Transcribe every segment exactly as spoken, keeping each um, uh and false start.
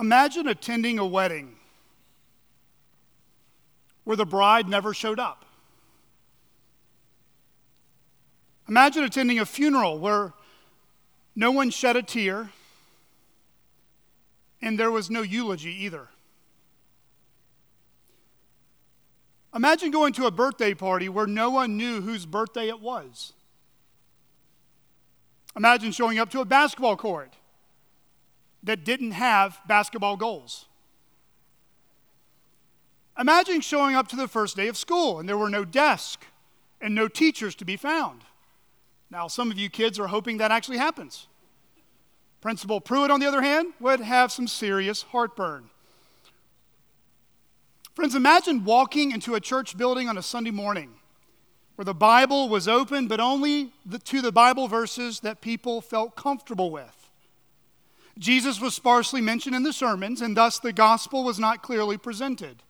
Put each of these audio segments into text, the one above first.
Imagine attending a wedding where the bride never showed up. Imagine attending a funeral where no one shed a tear and there was no eulogy either. Imagine going to a birthday party where no one knew whose birthday it was. Imagine showing up to a basketball court that didn't have basketball goals. Imagine showing up to the first day of school and there were no desks and no teachers to be found. Now, some of you kids are hoping that actually happens. Principal Pruitt, on the other hand, would have some serious heartburn. Friends, imagine walking into a church building on a Sunday morning where the Bible was open, but only the, to the Bible verses that people felt comfortable with. Jesus was sparsely mentioned in the sermons, and thus the gospel was not clearly presented.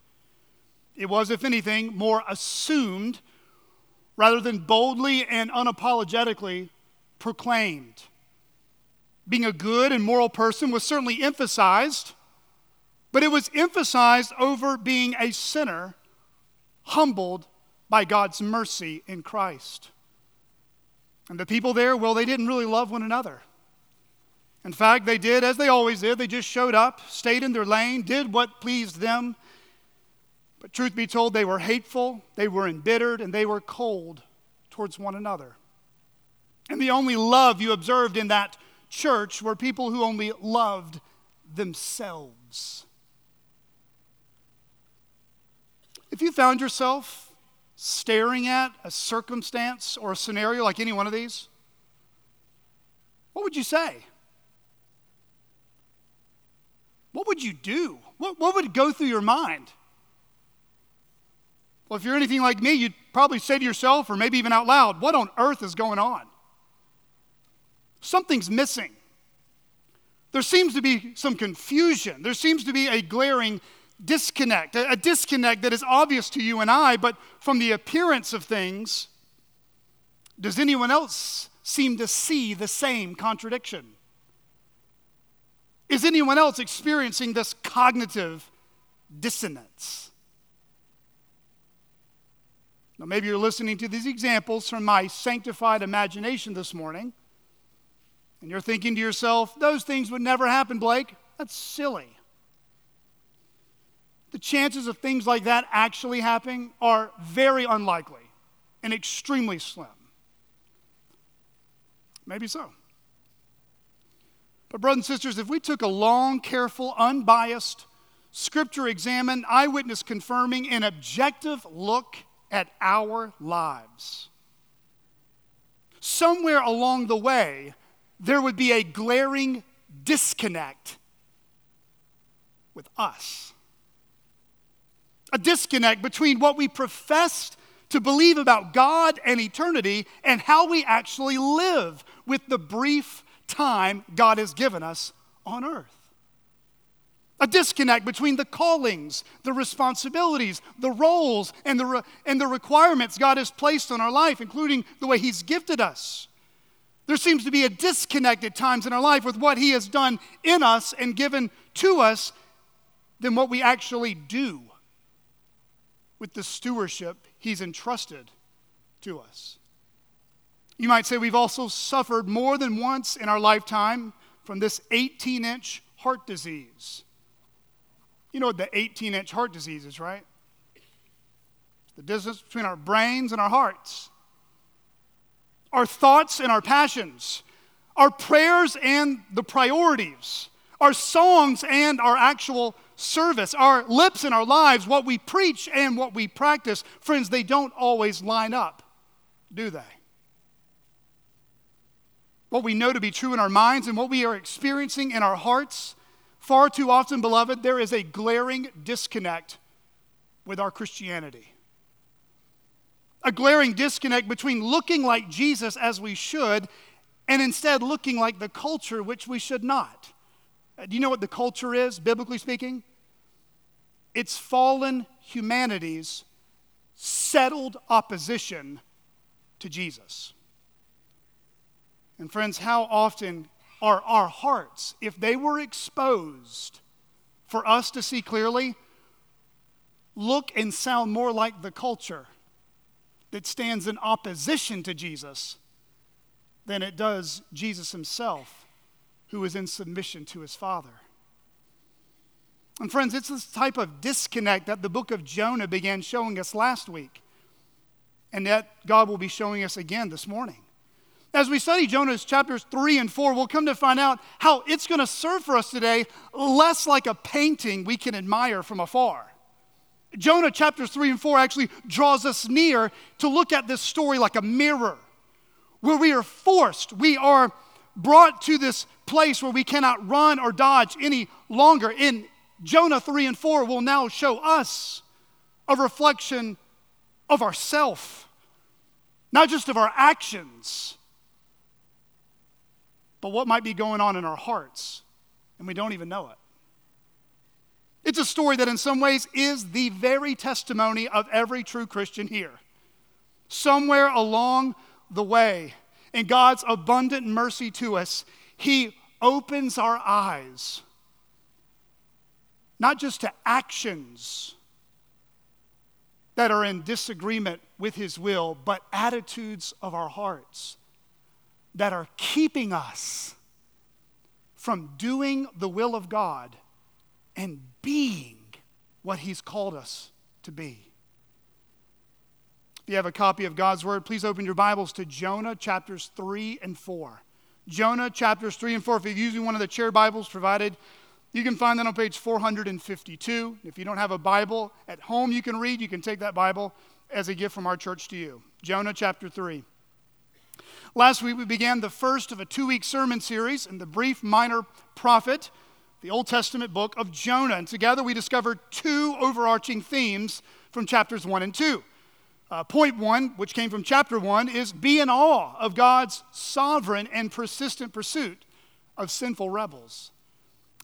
It was, if anything, more assumed rather than boldly and unapologetically proclaimed. Being a good and moral person was certainly emphasized, but it was emphasized over being a sinner humbled by God's mercy in Christ. And the people there, well, they didn't really love one another. In fact, they did as they always did. They just showed up, stayed in their lane, did what pleased them. But truth be told, they were hateful, they were embittered, and they were cold towards one another. And the only love you observed in that church were people who only loved themselves. If you found yourself staring at a circumstance or a scenario like any one of these, what would you say? What would you do? What, what would go through your mind? Well, if you're anything like me, you'd probably say to yourself, or maybe even out loud, what on earth is going on? Something's missing. There seems to be some confusion. There seems to be a glaring disconnect, a disconnect that is obvious to you and I, but from the appearance of things, does anyone else seem to see the same contradiction? Is anyone else experiencing this cognitive dissonance? Now, maybe you're listening to these examples from my sanctified imagination this morning, and you're thinking to yourself, those things would never happen, Blake. That's silly. The chances of things like that actually happening are very unlikely and extremely slim. Maybe so. But brothers and sisters, if we took a long, careful, unbiased, scripture-examined, eyewitness-confirming, and objective look at our lives, somewhere along the way, there would be a glaring disconnect with us. A disconnect between what we professed to believe about God and eternity and how we actually live with the brief time God has given us on earth. A disconnect between the callings, the responsibilities, the roles, and the, re- and the requirements God has placed on our life, including the way He's gifted us. There seems to be a disconnect at times in our life with what He has done in us and given to us than what we actually do with the stewardship He's entrusted to us. You might say we've also suffered more than once in our lifetime from this eighteen-inch heart disease. You know what the eighteen-inch heart disease is, right? It's the distance between our brains and our hearts. Our thoughts and our passions, our prayers and the priorities, our songs and our actual service, our lips and our lives, what we preach and what we practice. Friends, they don't always line up, do they? What we know to be true in our minds and what we are experiencing in our hearts, far too often, beloved, there is a glaring disconnect with our Christianity. A glaring disconnect between looking like Jesus as we should and instead looking like the culture, which we should not. Do you know what the culture is, biblically speaking? It's fallen humanity's settled opposition to Jesus. And friends, how often are our hearts, if they were exposed for us to see clearly, look and sound more like the culture that stands in opposition to Jesus than it does Jesus himself, who is in submission to his Father. And friends, it's this type of disconnect that the book of Jonah began showing us last week, and that God will be showing us again this morning. As we study Jonah's chapters three and four, we'll come to find out how it's going to serve for us today less like a painting we can admire from afar. Jonah chapters three and four actually draws us near to look at this story like a mirror, where we are forced, we are brought to this place where we cannot run or dodge any longer. In Jonah three and four will now show us a reflection of ourself, not just of our actions, but what might be going on in our hearts, and we don't even know it. It's a story that in some ways is the very testimony of every true Christian here. Somewhere along the way, in God's abundant mercy to us, he opens our eyes, not just to actions that are in disagreement with his will, but attitudes of our hearts that are keeping us from doing the will of God and being what he's called us to be. If you have a copy of God's Word, please open your Bibles to Jonah chapters three and four. Jonah chapters three and four. If you're using one of the chair Bibles provided, you can find that on page four hundred fifty-two. If you don't have a Bible at home you can read, you can take that Bible as a gift from our church to you. Jonah chapter three. Last week we began the first of a two-week sermon series in the brief minor prophet, the Old Testament book of Jonah. And together we discovered two overarching themes from chapters one and two. Uh, point one, which came from chapter one, is be in awe of God's sovereign and persistent pursuit of sinful rebels.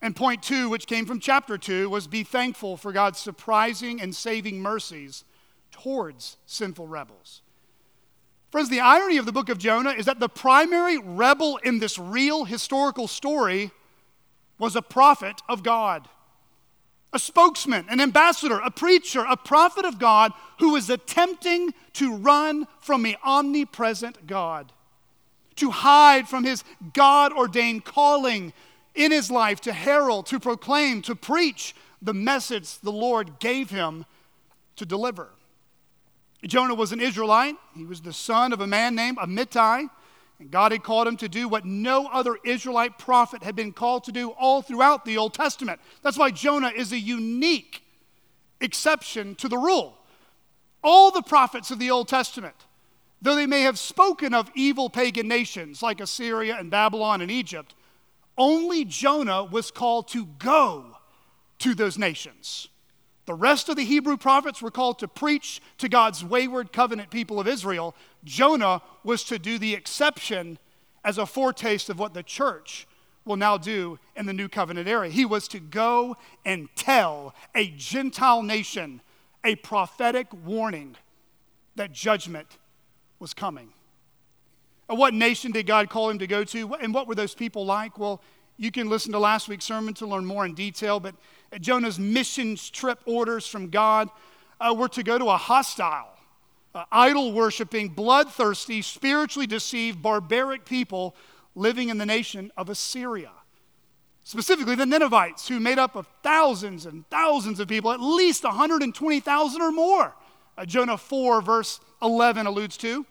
And point two, which came from chapter two, was be thankful for God's surprising and saving mercies towards sinful rebels. Friends, the irony of the book of Jonah is that the primary rebel in this real historical story was a prophet of God, a spokesman, an ambassador, a preacher, a prophet of God who was attempting to run from the omnipresent God, to hide from his God-ordained calling in his life to herald, to proclaim, to preach the message the Lord gave him to deliver. Jonah was an Israelite. He was the son of a man named Amittai, and God had called him to do what no other Israelite prophet had been called to do all throughout the Old Testament. That's why Jonah is a unique exception to the rule. All the prophets of the Old Testament, though they may have spoken of evil pagan nations like Assyria and Babylon and Egypt, only Jonah was called to go to those nations. The rest of the Hebrew prophets were called to preach to God's wayward covenant people of Israel. Jonah was to do the exception as a foretaste of what the church will now do in the new covenant era. He was to go and tell a Gentile nation a prophetic warning that judgment was coming. And what nation did God call him to go to? And what were those people like? Well, you can listen to last week's sermon to learn more in detail, but Jonah's missions trip orders from God uh, were to go to a hostile, uh, idol-worshiping, bloodthirsty, spiritually deceived, barbaric people living in the nation of Assyria. Specifically, the Ninevites, who made up of thousands and thousands of people, at least one hundred twenty thousand or more. Uh, Jonah four, verse eleven alludes to.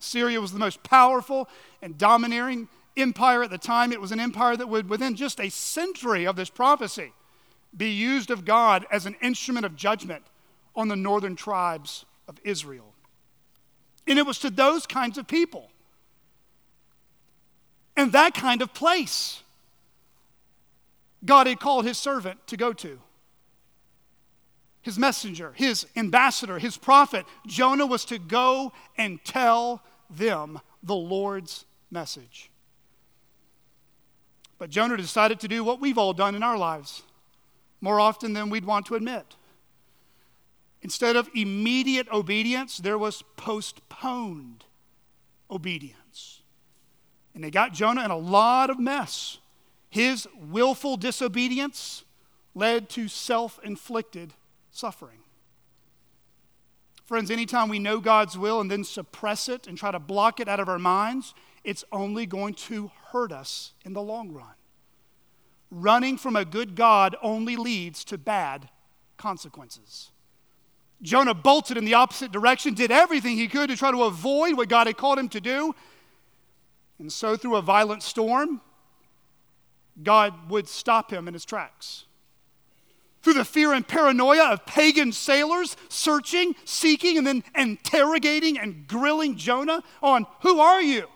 Syria was the most powerful and domineering empire at the time. It was an empire that would, within just a century of this prophecy, be used of God as an instrument of judgment on the northern tribes of Israel. And it was to those kinds of people and that kind of place God had called his servant to go to. His messenger, his ambassador, his prophet, Jonah was to go and tell them the Lord's message. But Jonah decided to do what we've all done in our lives, more often than we'd want to admit. Instead of immediate obedience, there was postponed obedience. And it got Jonah in a lot of mess. His willful disobedience led to self-inflicted suffering. Friends, anytime we know God's will and then suppress it and try to block it out of our minds, it's only going to hurt us in the long run. Running from a good God only leads to bad consequences. Jonah bolted in the opposite direction, did everything he could to try to avoid what God had called him to do. And so through a violent storm, God would stop him in his tracks. Through the fear and paranoia of pagan sailors searching, seeking, and then interrogating and grilling Jonah on who are you?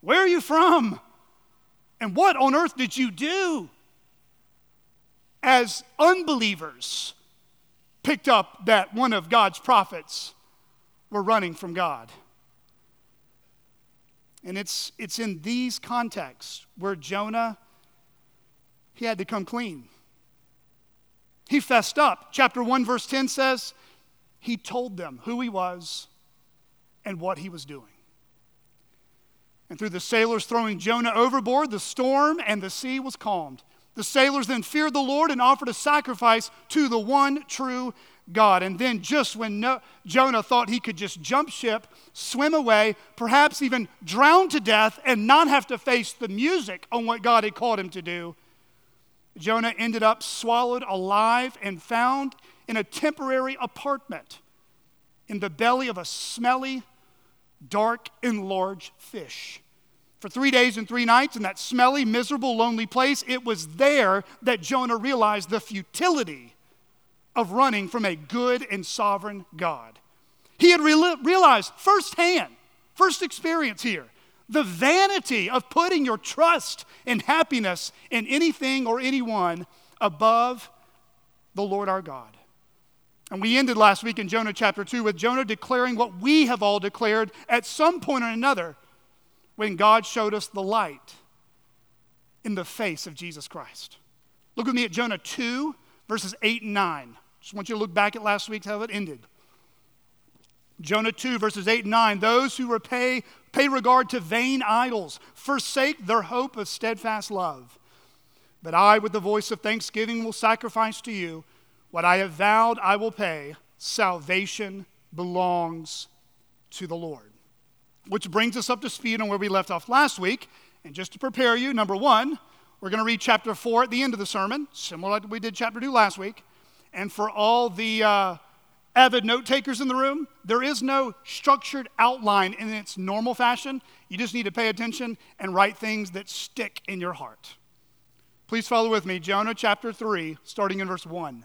Where are you from? And what on earth did you do? As unbelievers picked up that one of God's prophets were running from God. And it's it's in these contexts where Jonah, he had to come clean. He fessed up. Chapter one, verse ten says, he told them who he was and what he was doing. And through the sailors throwing Jonah overboard, the storm and the sea was calmed. The sailors then feared the Lord and offered a sacrifice to the one true God. And then just when no, Jonah thought he could just jump ship, swim away, perhaps even drown to death and not have to face the music on what God had called him to do, Jonah ended up swallowed alive and found in a temporary apartment in the belly of a smelly, dark, and large fish. For three days and three nights in that smelly, miserable, lonely place, it was there that Jonah realized the futility of running from a good and sovereign God. He had re- realized firsthand, first experience here, the vanity of putting your trust and happiness in anything or anyone above the Lord our God. And we ended last week in Jonah chapter two with Jonah declaring what we have all declared at some point or another when God showed us the light in the face of Jesus Christ. Look with me at Jonah two, verses eight and nine. Just want you to look back at last week, how it ended. Jonah two, verses eight and nine. Those who repay, pay regard to vain idols forsake their hope of steadfast love. But I, with the voice of thanksgiving, will sacrifice to you. What I have vowed, I will pay. Salvation belongs to the Lord. Which brings us up to speed on where we left off last week. And just to prepare you, number one, we're going to read chapter four at the end of the sermon, similar to what we did chapter two last week. And for all the uh, avid note takers in the room, there is no structured outline in its normal fashion. You just need to pay attention and write things that stick in your heart. Please follow with me, Jonah chapter three, starting in verse one.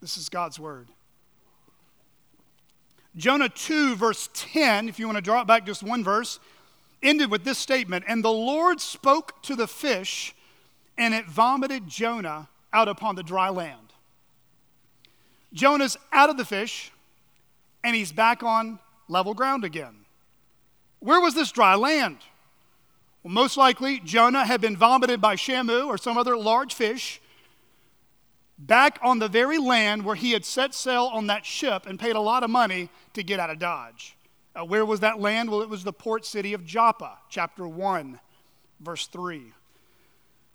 This is God's word. Jonah two, verse ten, if you want to drop back just one verse, ended with this statement, and the Lord spoke to the fish, and it vomited Jonah out upon the dry land. Jonah's out of the fish, and he's back on level ground again. Where was this dry land? Well, most likely, Jonah had been vomited by Shamu or some other large fish back on the very land where he had set sail on that ship and paid a lot of money to get out of Dodge. Uh, where was that land? Well, it was the port city of Joppa, chapter one, verse three.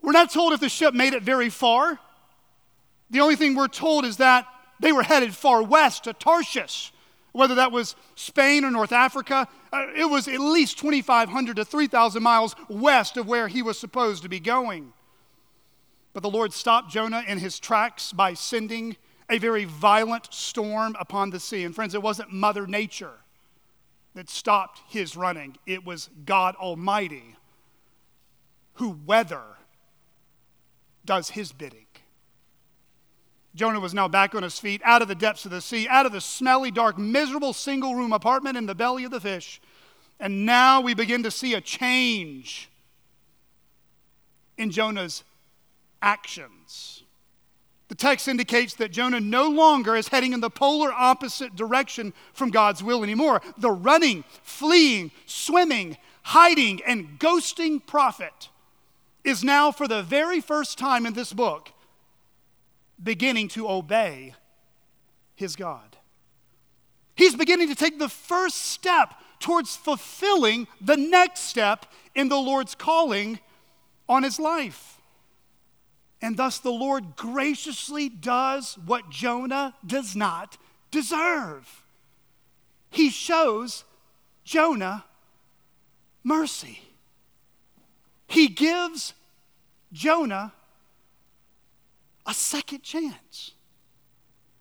We're not told if the ship made it very far. The only thing we're told is that they were headed far west to Tarshish, whether that was Spain or North Africa. Uh, it was at least twenty-five hundred to three thousand miles west of where he was supposed to be going. But the Lord stopped Jonah in his tracks by sending a very violent storm upon the sea. And friends, it wasn't Mother Nature that stopped his running. It was God Almighty who weather does his bidding. Jonah was now back on his feet, out of the depths of the sea, out of the smelly, dark, miserable single-room apartment in the belly of the fish. And now we begin to see a change in Jonah's actions. The text indicates that Jonah no longer is heading in the polar opposite direction from God's will anymore. The running, fleeing, swimming, hiding, and ghosting prophet is now, for the very first time in this book, beginning to obey his God. He's beginning to take the first step towards fulfilling the next step in the Lord's calling on his life. And thus the Lord graciously does what Jonah does not deserve. He shows Jonah mercy. He gives Jonah a second chance.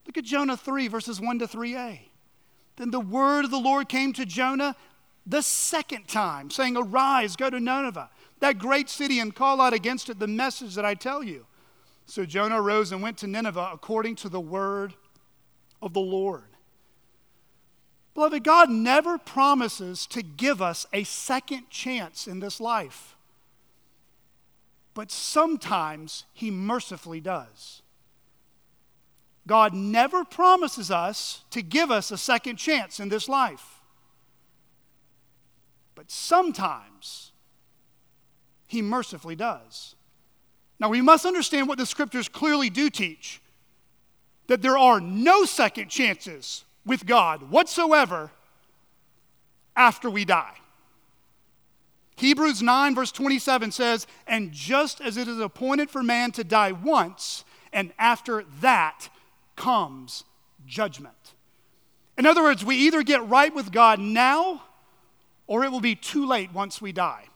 Look at Jonah three, verses one to three a. Then the word of the Lord came to Jonah the second time, saying, "Arise, go to Nineveh, that great city, and call out against it the message that I tell you." So Jonah arose and went to Nineveh according to the word of the Lord. Beloved, God never promises to give us a second chance in this life. But sometimes he mercifully does. God never promises us to give us a second chance in this life. But sometimes he mercifully does. Now we must understand what the scriptures clearly do teach, that there are no second chances with God whatsoever after we die. Hebrews nine, verse twenty-seven says, "And just as it is appointed for man to die once, and after that comes judgment." In other words, we either get right with God now, or it will be too late once we die.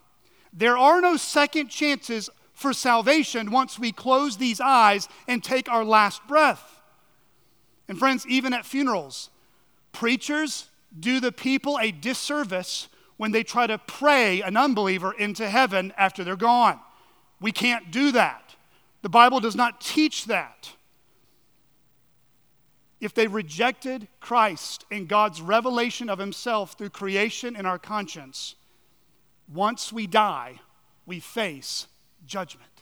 There are no second chances for salvation once we close these eyes and take our last breath. And friends, even at funerals, preachers do the people a disservice when they try to pray an unbeliever into heaven after they're gone. We can't do that. The Bible does not teach that. If they rejected Christ and God's revelation of himself through creation in our conscience, once we die, we face judgment.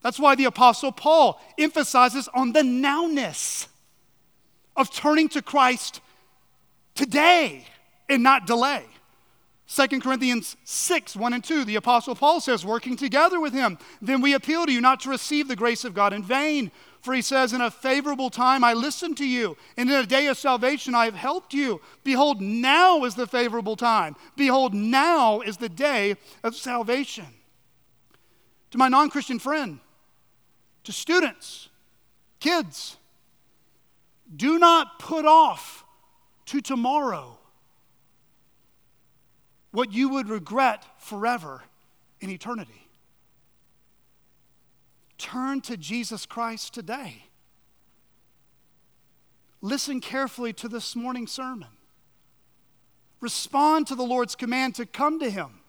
That's why the Apostle Paul emphasizes on the nowness of turning to Christ today and not delay. Second Corinthians six, one and two, the Apostle Paul says, working together with him, "Then we appeal to you not to receive the grace of God in vain. For he says, in a favorable time I listened to you, and in a day of salvation I have helped you. Behold, now is the favorable time. Behold, now is the day of salvation." To my non-Christian friend, to students, kids, do not put off to tomorrow what you would regret forever in eternity. Turn to Jesus Christ today. Listen carefully to this morning's sermon. Respond to the Lord's command to come to him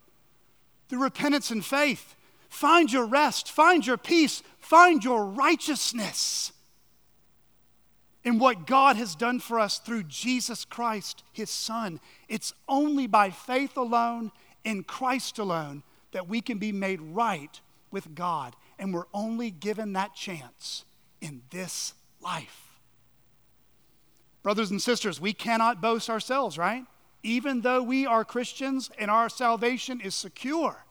through repentance and faith. Find your rest, find your peace, find your righteousness in what God has done for us through Jesus Christ, his Son. It's only by faith alone, in Christ alone, that we can be made right with God. And we're only given that chance in this life. Brothers and sisters, we cannot boast ourselves, right? Even though we are Christians and our salvation is secure,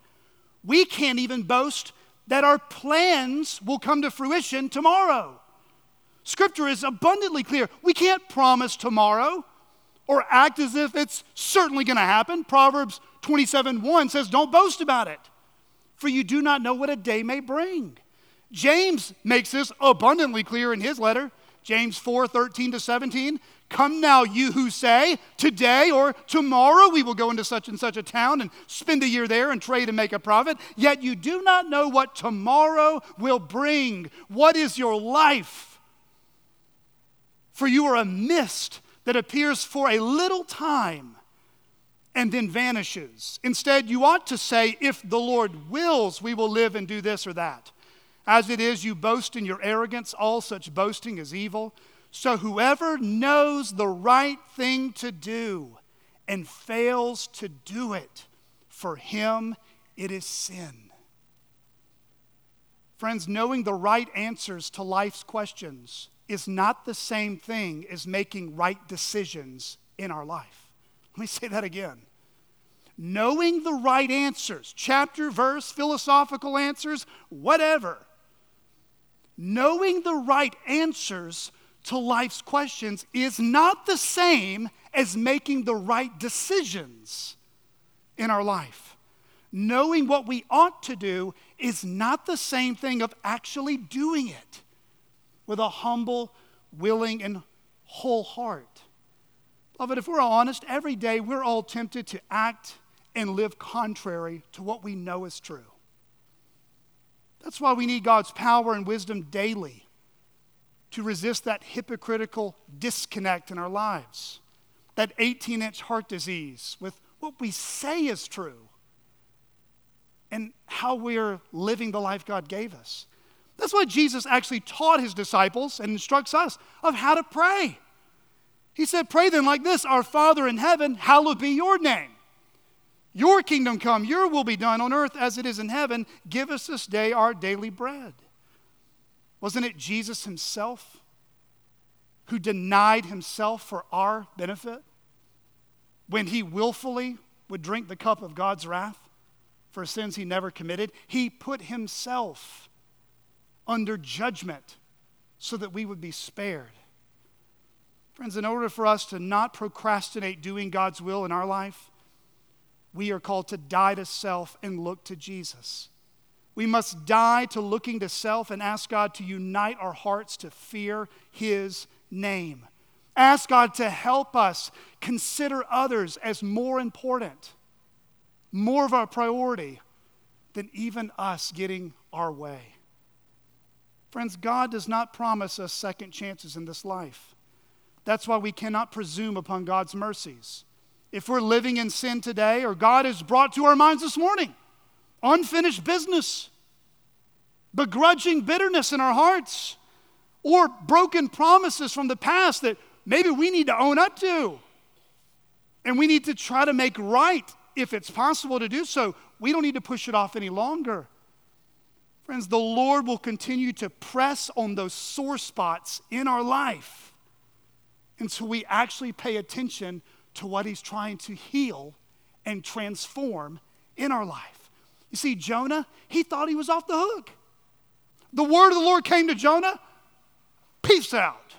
We can't even boast that our plans will come to fruition tomorrow. Scripture is abundantly clear. We can't promise tomorrow or act as if it's certainly going to happen. Proverbs twenty-seven one says, don't boast about it, for you do not know what a day may bring. James makes this abundantly clear in his letter. James four thirteen to seventeen, come now you who say, today or tomorrow we will go into such and such a town and spend a year there and trade and make a profit. Yet you do not know what tomorrow will bring. What is your life? For you are a mist that appears for a little time and then vanishes. Instead, you ought to say, if the Lord wills, we will live and do this or that. As it is, you boast in your arrogance. All such boasting is evil. So whoever knows the right thing to do and fails to do it, for him it is sin. Friends, knowing the right answers to life's questions is not the same thing as making right decisions in our life. Let me say that again. Knowing the right answers, chapter, verse, philosophical answers, whatever. Knowing the right answers to life's questions is not the same as making the right decisions in our life. Knowing what we ought to do is not the same thing of actually doing it with a humble, willing, and whole heart. Beloved, if we're honest, every day we're all tempted to act and live contrary to what we know is true. That's why we need God's power and wisdom daily to resist that hypocritical disconnect in our lives, that eighteen-inch heart disease with what we say is true and how we're living the life God gave us. That's why Jesus actually taught his disciples and instructs us of how to pray. He said, pray then like this, our Father in heaven, hallowed be your name. Your kingdom come, your will be done on earth as it is in heaven. Give us this day our daily bread. Wasn't it Jesus himself who denied himself for our benefit when he willfully would drink the cup of God's wrath for sins he never committed? He put himself under judgment so that we would be spared. Friends, in order for us to not procrastinate doing God's will in our life, we are called to die to self and look to Jesus. We must die to looking to self and ask God to unite our hearts to fear his name. Ask God to help us consider others as more important, more of our priority than even us getting our way. Friends, God does not promise us second chances in this life. That's why we cannot presume upon God's mercies. If we're living in sin today, or God has brought to our minds this morning unfinished business, begrudging bitterness in our hearts, or broken promises from the past that maybe we need to own up to, and we need to try to make right if it's possible to do so, we don't need to push it off any longer. Friends, the Lord will continue to press on those sore spots in our life until we actually pay attention to what he's trying to heal and transform in our life. You see, Jonah, he thought he was off the hook. The word of the Lord came to Jonah, peace out.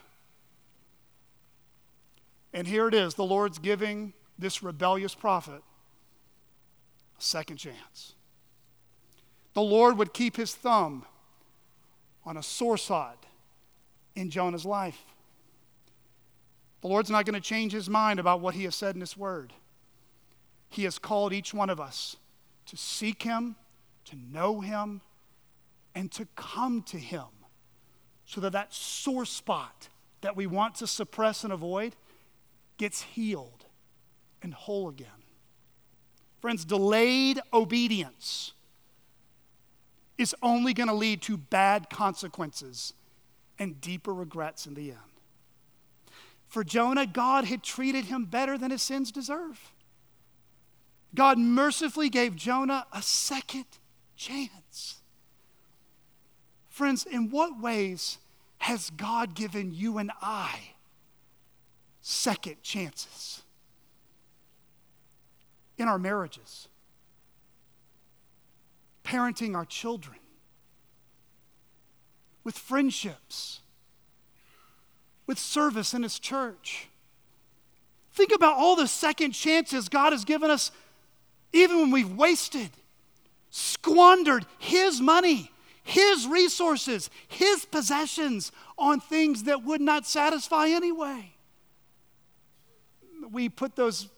And here it is, the Lord's giving this rebellious prophet a second chance. The Lord would keep his thumb on a sore spot in Jonah's life. The Lord's not going to change his mind about what he has said in his word. He has called each one of us to seek him, to know him, and to come to him so that that sore spot that we want to suppress and avoid gets healed and whole again. Friends, delayed obedience is only going to lead to bad consequences and deeper regrets in the end. For Jonah, God had treated him better than his sins deserve. God mercifully gave Jonah a second chance. Friends, in what ways has God given you and I second chances? In our marriages, parenting our children, with friendships, with service in His church. Think about all the second chances God has given us, even when we've wasted, squandered His money, His resources, His possessions on things that would not satisfy anyway. We put those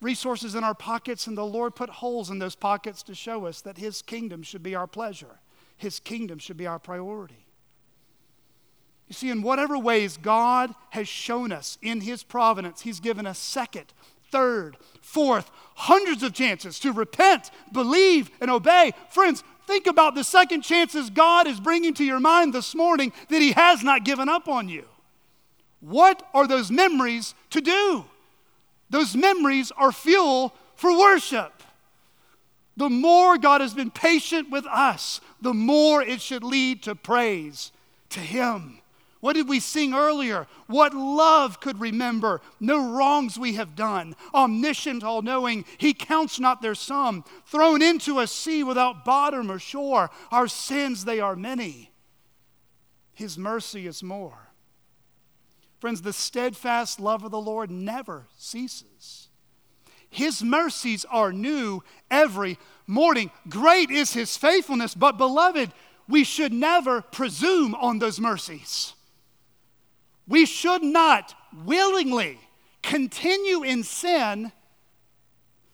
resources in our pockets, and the Lord put holes in those pockets to show us that His kingdom should be our pleasure. His kingdom should be our priority. You see, in whatever ways God has shown us in His providence, He's given us second, third, fourth, hundreds of chances to repent, believe, and obey. Friends, think about the second chances God is bringing to your mind this morning that He has not given up on you. What are those memories to do? Those memories are fuel for worship. The more God has been patient with us, the more it should lead to praise to Him. What did we sing earlier? What love could remember? No wrongs we have done. Omniscient, all-knowing, He counts not their sum. Thrown into a sea without bottom or shore, our sins, they are many. His mercy is more. Friends, the steadfast love of the Lord never ceases. His mercies are new every morning. Great is His faithfulness, but beloved, we should never presume on those mercies. We should not willingly continue in sin,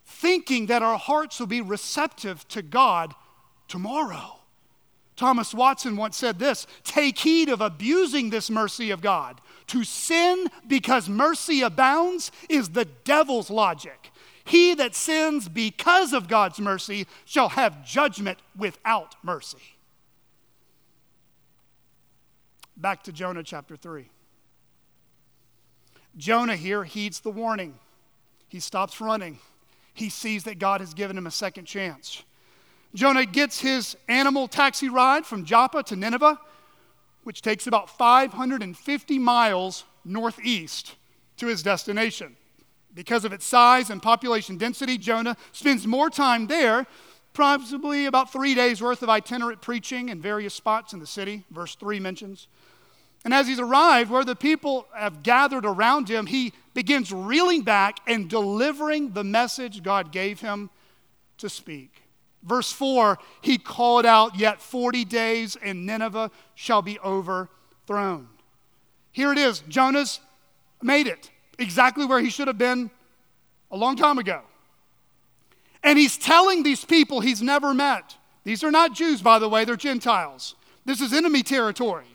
thinking that our hearts will be receptive to God tomorrow. Thomas Watson once said this, "Take heed of abusing this mercy of God. To sin because mercy abounds is the devil's logic. He that sins because of God's mercy shall have judgment without mercy." Back to Jonah chapter three. Jonah here heeds the warning. He stops running. He sees that God has given him a second chance. Jonah gets his animal taxi ride from Joppa to Nineveh, which takes about five hundred fifty miles northeast to his destination. Because of its size and population density, Jonah spends more time there, probably about three days' worth of itinerant preaching in various spots in the city, verse three mentions. And as he's arrived, where the people have gathered around him, he begins reeling back and delivering the message God gave him to speak. Verse four, he called out, "Yet forty days and Nineveh shall be overthrown." Here it is. Jonah's made it exactly where he should have been a long time ago. And he's telling these people he's never met. These are not Jews, by the way. They're Gentiles. This is enemy territory.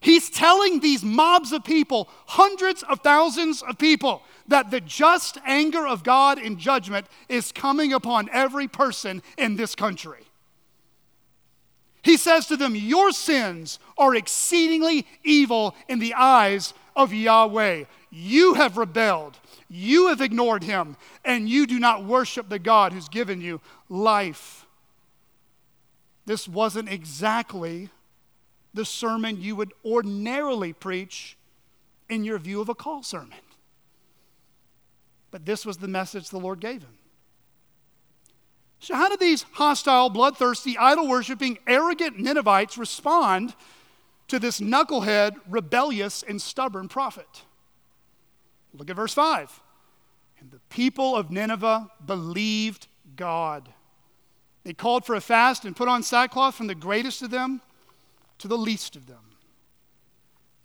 He's telling these mobs of people, hundreds of thousands of people, that the just anger of God in judgment is coming upon every person in this country. He says to them, "Your sins are exceedingly evil in the eyes of Yahweh. You have rebelled, you have ignored Him, and you do not worship the God who's given you life." This wasn't exactly the sermon you would ordinarily preach in your view of a call sermon. But this was the message the Lord gave him. So how do these hostile, bloodthirsty, idol-worshiping, arrogant Ninevites respond to this knucklehead, rebellious, and stubborn prophet? Look at verse five. "And the people of Nineveh believed God. They called for a fast and put on sackcloth from the greatest of them to the least of them."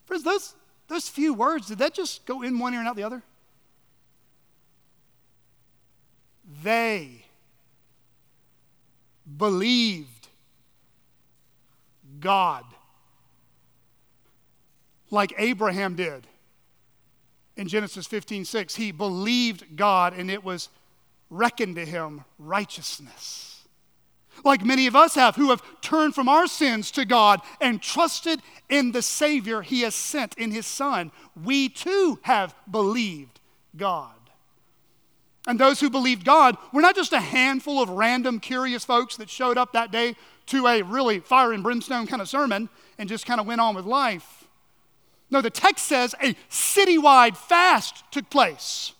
Friends, those, those few words, did that just go in one ear and out the other? They believed God, like Abraham did in Genesis fifteen six. He believed God and it was reckoned to him righteousness. Like many of us have, who have turned from our sins to God and trusted in the Savior He has sent in His Son. We too have believed God. And those who believed God were not just a handful of random curious folks that showed up that day to a really fire and brimstone kind of sermon and just kind of went on with life. No, the text says a citywide fast took place.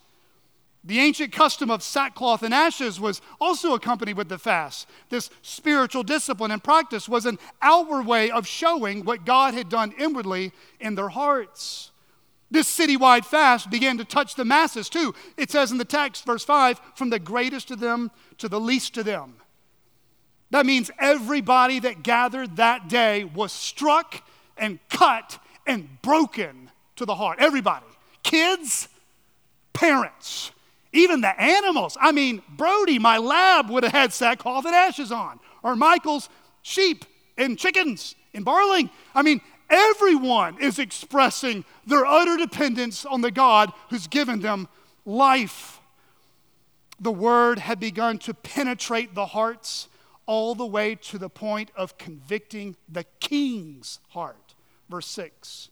The ancient custom of sackcloth and ashes was also accompanied with the fast. This spiritual discipline and practice was an outward way of showing what God had done inwardly in their hearts. This citywide fast began to touch the masses too. It says in the text, verse five, from the greatest of them to the least of them. That means everybody that gathered that day was struck and cut and broken to the heart. Everybody. Kids, parents, even the animals. I mean, Brody, my lab, would have had sackcloth and ashes on. Or Michael's sheep and chickens in Barling. I mean, everyone is expressing their utter dependence on the God who's given them life. The word had begun to penetrate the hearts all the way to the point of convicting the king's heart. Verse six,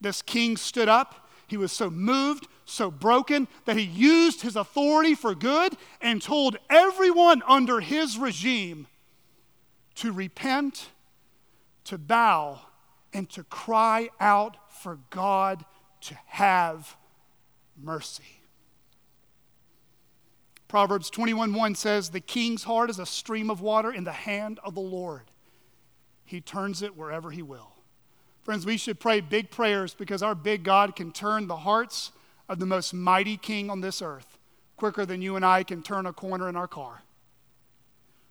this king stood up. He was so moved, so broken, that he used his authority for good and told everyone under his regime to repent, to bow, and to cry out for God to have mercy. Proverbs twenty-one one says, the king's heart is a stream of water in the hand of the Lord. He turns it wherever he will. Friends, we should pray big prayers because our big God can turn the hearts of the most mighty king on this earth quicker than you and I can turn a corner in our car.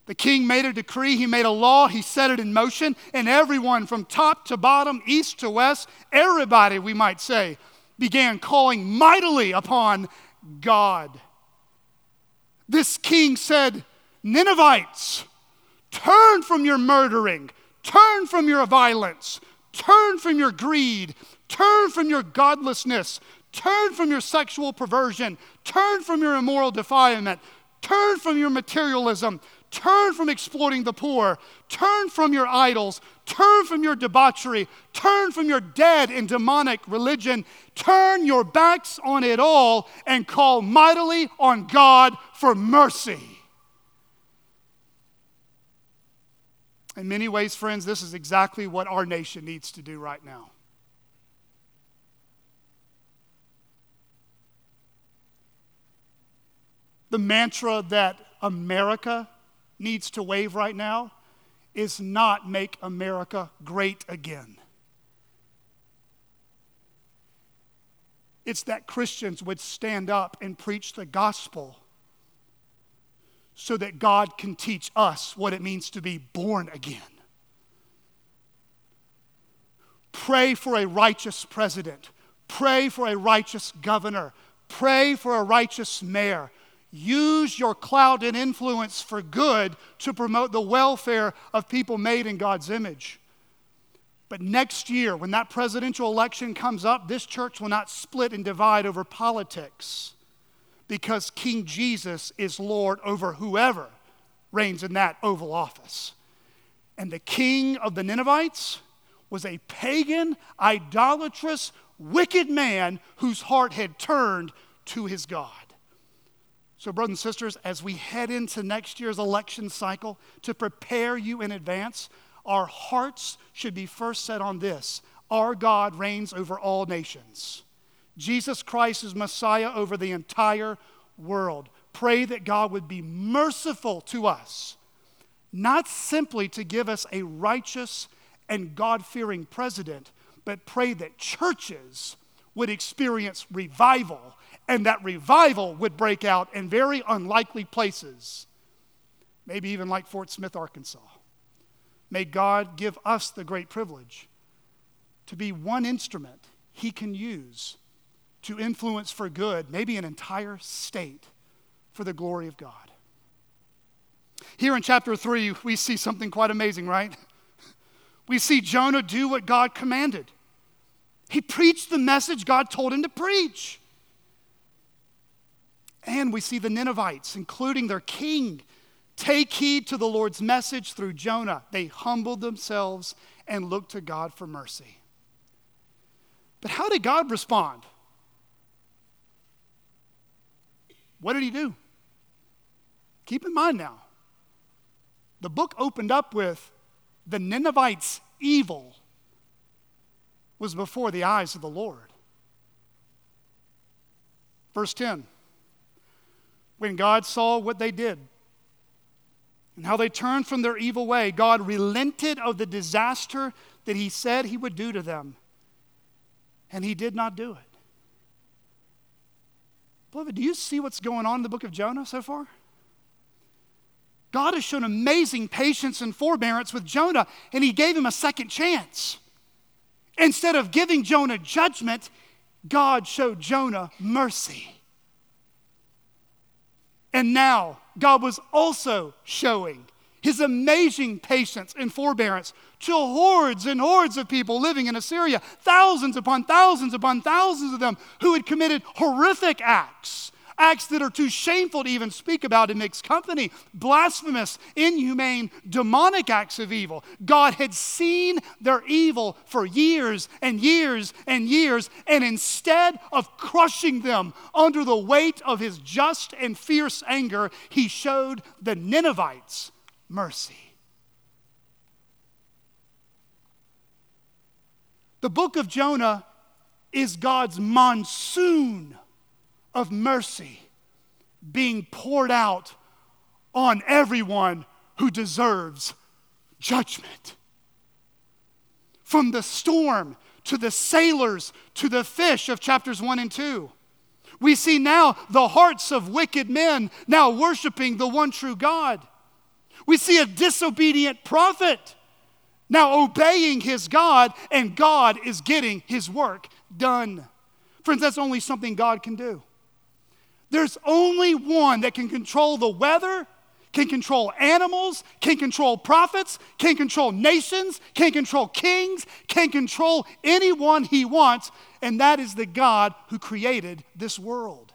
The king made a decree, he made a law, he set it in motion, and everyone from top to bottom, east to west, everybody, we might say, began calling mightily upon God. This king said, Ninevites, turn from your murdering, turn from your violence, turn from your greed, turn from your godlessness, turn from your sexual perversion, turn from your immoral defilement, turn from your materialism, turn from exploiting the poor. Turn from your idols. Turn from your debauchery. Turn from your dead and demonic religion. Turn your backs on it all and call mightily on God for mercy. In many ways, friends, this is exactly what our nation needs to do right now. The mantra that America needs to wave right now is not make America great again. It's that Christians would stand up and preach the gospel so that God can teach us what it means to be born again. Pray for a righteous president. Pray for a righteous governor. Pray for a righteous mayor. Use your clout and influence for good to promote the welfare of people made in God's image. But next year, when that presidential election comes up, this church will not split and divide over politics because King Jesus is Lord over whoever reigns in that Oval Office. And the king of the Ninevites was a pagan, idolatrous, wicked man whose heart had turned to his God. So brothers and sisters, as we head into next year's election cycle, to prepare you in advance, our hearts should be first set on this. Our God reigns over all nations. Jesus Christ is Messiah over the entire world. Pray that God would be merciful to us, not simply to give us a righteous and God-fearing president, but pray that churches would experience revival, and that revival would break out in very unlikely places, maybe even like Fort Smith, Arkansas. May God give us the great privilege to be one instrument he can use to influence for good, maybe an entire state, for the glory of God. Here in chapter three, we see something quite amazing, right? We see Jonah do what God commanded. He preached the message God told him to preach. And we see the Ninevites, including their king, take heed to the Lord's message through Jonah. They humbled themselves and looked to God for mercy. But how did God respond? What did he do? Keep in mind now, the book opened up with the Ninevites' evil was before the eyes of the Lord. Verse ten. when God saw what they did and how they turned from their evil way, God relented of the disaster that he said he would do to them, and he did not do it. Beloved, do you see what's going on in the book of Jonah so far? God has shown amazing patience and forbearance with Jonah, and he gave him a second chance. Instead of giving Jonah judgment, God showed Jonah mercy. And now, God was also showing his amazing patience and forbearance to hordes and hordes of people living in Assyria, thousands upon thousands upon thousands of them who had committed horrific acts, acts that are too shameful to even speak about in mixed company, blasphemous, inhumane, demonic acts of evil. God had seen their evil for years and years and years, and instead of crushing them under the weight of his just and fierce anger, he showed the Ninevites mercy. The book of Jonah is God's monsoon of mercy being poured out on everyone who deserves judgment. From the storm to the sailors to the fish of chapters one and two, we see now the hearts of wicked men now worshiping the one true God. We see a disobedient prophet now obeying his God, and God is getting his work done. Friends, that's only something God can do. There's only one that can control the weather, can control animals, can control prophets, can control nations, can control kings, can control anyone he wants, and that is the God who created this world.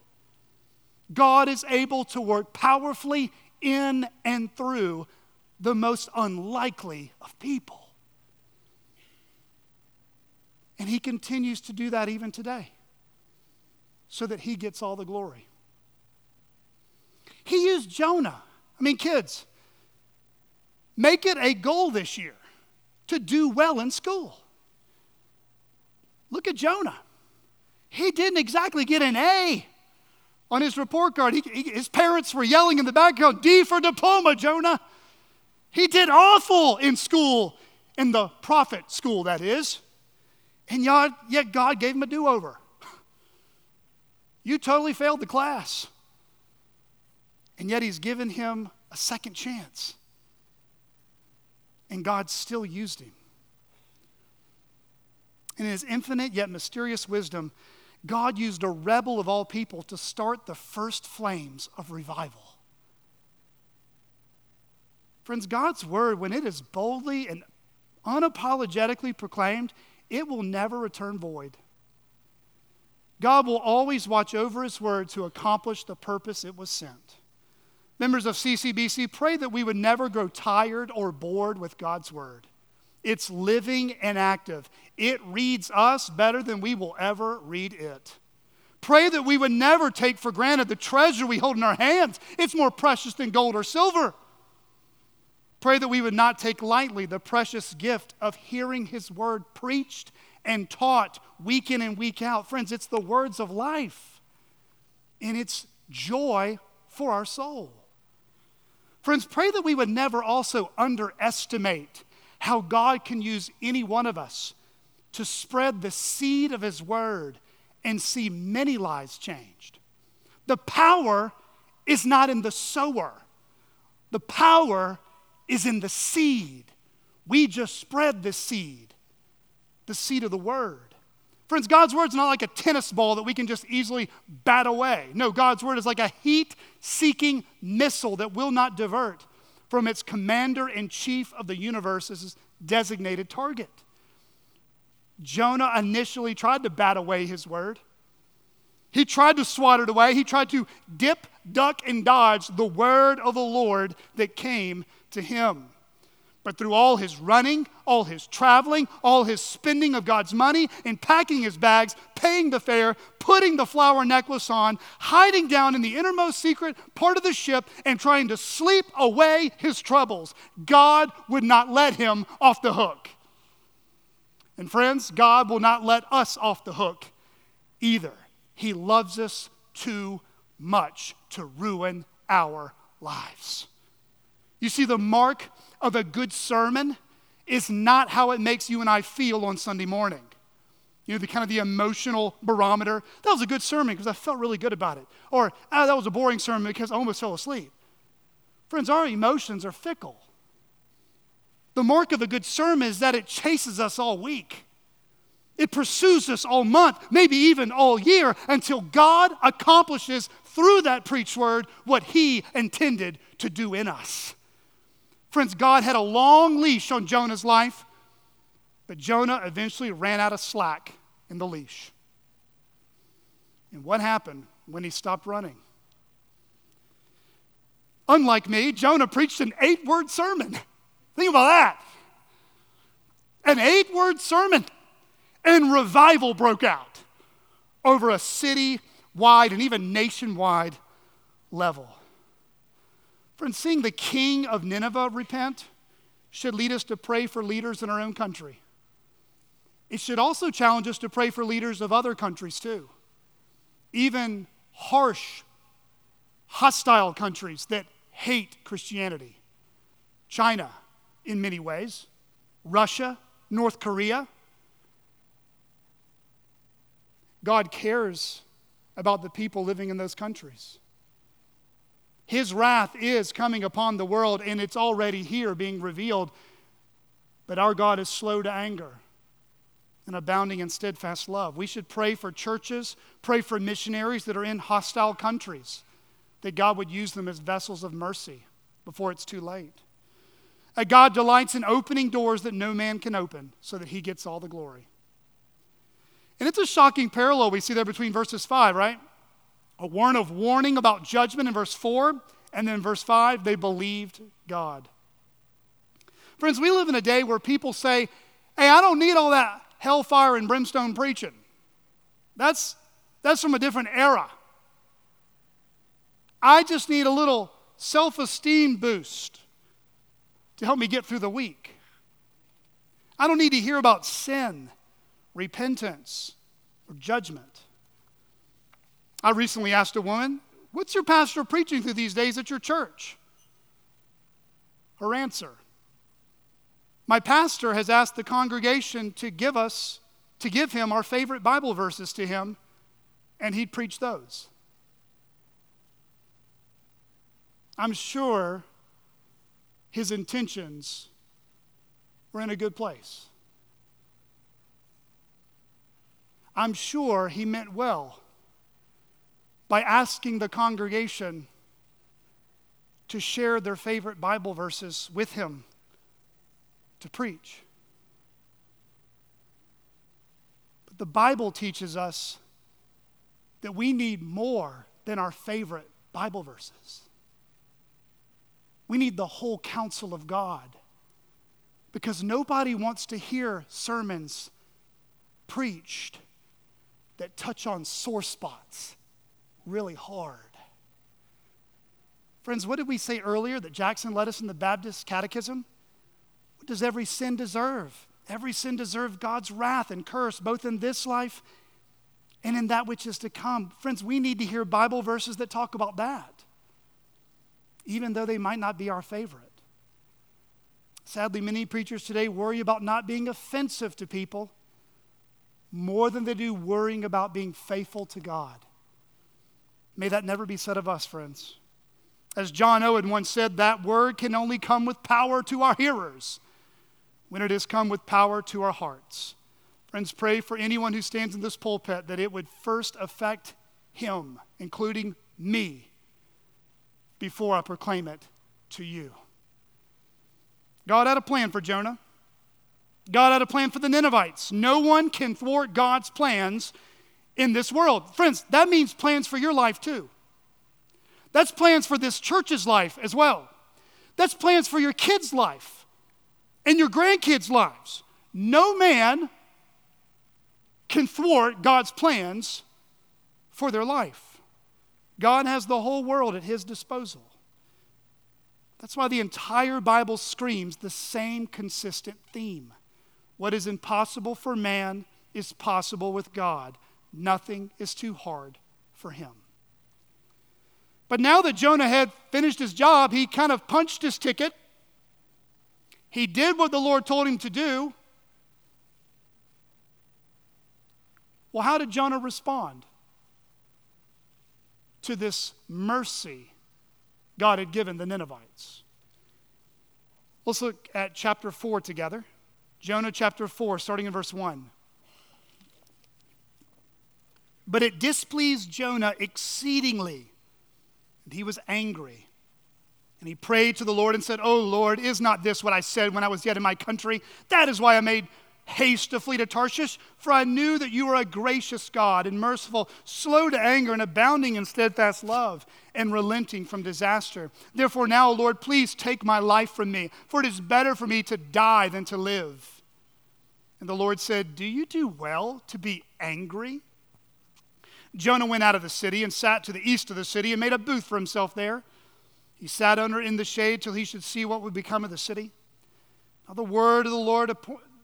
God is able to work powerfully in and through the most unlikely of people. And he continues to do that even today, so that he gets all the glory. He used Jonah. I mean, kids, make it a goal this year to do well in school. Look at Jonah. He didn't exactly get an A on his report card. He, he, his parents were yelling in the background, D for diploma, Jonah. He did awful in school, in the prophet school, that is. And yet God gave him a do-over. You totally failed the class. And yet he's given him a second chance. And God still used him. In his infinite yet mysterious wisdom, God used a rebel of all people to start the first flames of revival. Friends, God's word, when it is boldly and unapologetically proclaimed, it will never return void. God will always watch over his word to accomplish the purpose it was sent. Members of C C B C, pray that we would never grow tired or bored with God's word. It's living and active. It reads us better than we will ever read it. Pray that we would never take for granted the treasure we hold in our hands. It's more precious than gold or silver. Pray that we would not take lightly the precious gift of hearing his word preached and taught week in and week out. Friends, it's the words of life, and it's joy for our soul. Friends, pray that we would never also underestimate how God can use any one of us to spread the seed of his word and see many lives changed. The power is not in the sower. The power is in the seed. We just spread the seed, the seed of the word. Friends, God's word is not like a tennis ball that we can just easily bat away. No, God's word is like a heat-seeking missile that will not divert from its commander-in-chief of the universe as his designated target. Jonah initially tried to bat away his word. He tried to swat it away. He tried to dip, duck, and dodge the word of the Lord that came to him. But through all his running, all his traveling, all his spending of God's money, and packing his bags, paying the fare, putting the flower necklace on, hiding down in the innermost secret part of the ship, and trying to sleep away his troubles, God would not let him off the hook. And friends, God will not let us off the hook either. He loves us too much to ruin our lives. You see, the mark of a good sermon is not how it makes you and I feel on Sunday morning. You know, the kind of the emotional barometer. That was a good sermon because I felt really good about it. Or, ah, that was a boring sermon because I almost fell asleep. Friends, our emotions are fickle. The mark of a good sermon is that it chases us all week. It pursues us all month, maybe even all year, until God accomplishes through that preached word what he intended to do in us. Friends, God had a long leash on Jonah's life, but Jonah eventually ran out of slack in the leash. And what happened when he stopped running? Unlike me, Jonah preached an eight-word sermon. Think about that. An eight-word sermon. And revival broke out over a city-wide and even nationwide level. Friends, seeing the king of Nineveh repent should lead us to pray for leaders in our own country. It should also challenge us to pray for leaders of other countries too. Even harsh, hostile countries that hate Christianity. China, in many ways. Russia, North Korea. God cares about the people living in those countries. His wrath is coming upon the world, and it's already here being revealed. But our God is slow to anger and abounding in steadfast love. We should pray for churches, pray for missionaries that are in hostile countries, that God would use them as vessels of mercy before it's too late. A God delights in opening doors that no man can open so that he gets all the glory. And it's a shocking parallel we see there between verses five, right? A word of warning about judgment in verse four, and then verse five, they believed God. Friends, we live in a day where people say, hey, I don't need all that hellfire and brimstone preaching. That's, that's from a different era. I just need a little self-esteem boost to help me get through the week. I don't need to hear about sin, repentance, or judgment. I recently asked a woman, what's your pastor preaching through these days at your church? Her answer, my pastor has asked the congregation to give us, to give him our favorite Bible verses to him, and he'd preach those. I'm sure his intentions were in a good place. I'm sure he meant well by asking the congregation to share their favorite Bible verses with him to preach. But the Bible teaches us that we need more than our favorite Bible verses. We need the whole counsel of God, because nobody wants to hear sermons preached that touch on sore spots really hard. Friends, what did we say earlier that Jackson led us in the Baptist Catechism? What does every sin deserve? Every sin deserves God's wrath and curse, both in this life and in that which is to come. Friends, we need to hear Bible verses that talk about that, even though they might not be our favorite. Sadly, many preachers today worry about not being offensive to people more than they do worrying about being faithful to God. May that never be said of us, friends. As John Owen once said, that word can only come with power to our hearers when it has come with power to our hearts. Friends, pray for anyone who stands in this pulpit that it would first affect him, including me, before I proclaim it to you. God had a plan for Jonah. God had a plan for the Ninevites. No one can thwart God's plans in this world. Friends, that means plans for your life too. That's plans for this church's life as well. That's plans for your kids' life and your grandkids' lives. No man can thwart God's plans for their life. God has the whole world at his disposal. That's why the entire Bible screams the same consistent theme. What is impossible for man is possible with God. Nothing is too hard for him. But now that Jonah had finished his job, he kind of punched his ticket. He did what the Lord told him to do. Well, how did Jonah respond to this mercy God had given the Ninevites? Let's look at chapter four together. Jonah chapter four, starting in verse one. But it displeased Jonah exceedingly, and he was angry. And he prayed to the Lord and said, "O Lord, is not this what I said when I was yet in my country? That is why I made haste to flee to Tarshish, for I knew that you are a gracious God and merciful, slow to anger and abounding in steadfast love and relenting from disaster. Therefore now, O Lord, please take my life from me, for it is better for me to die than to live." And the Lord said, "Do you do well to be angry?" Jonah went out of the city and sat to the east of the city and made a booth for himself there. He sat under in the shade till he should see what would become of the city. Now the word of the Lord appointed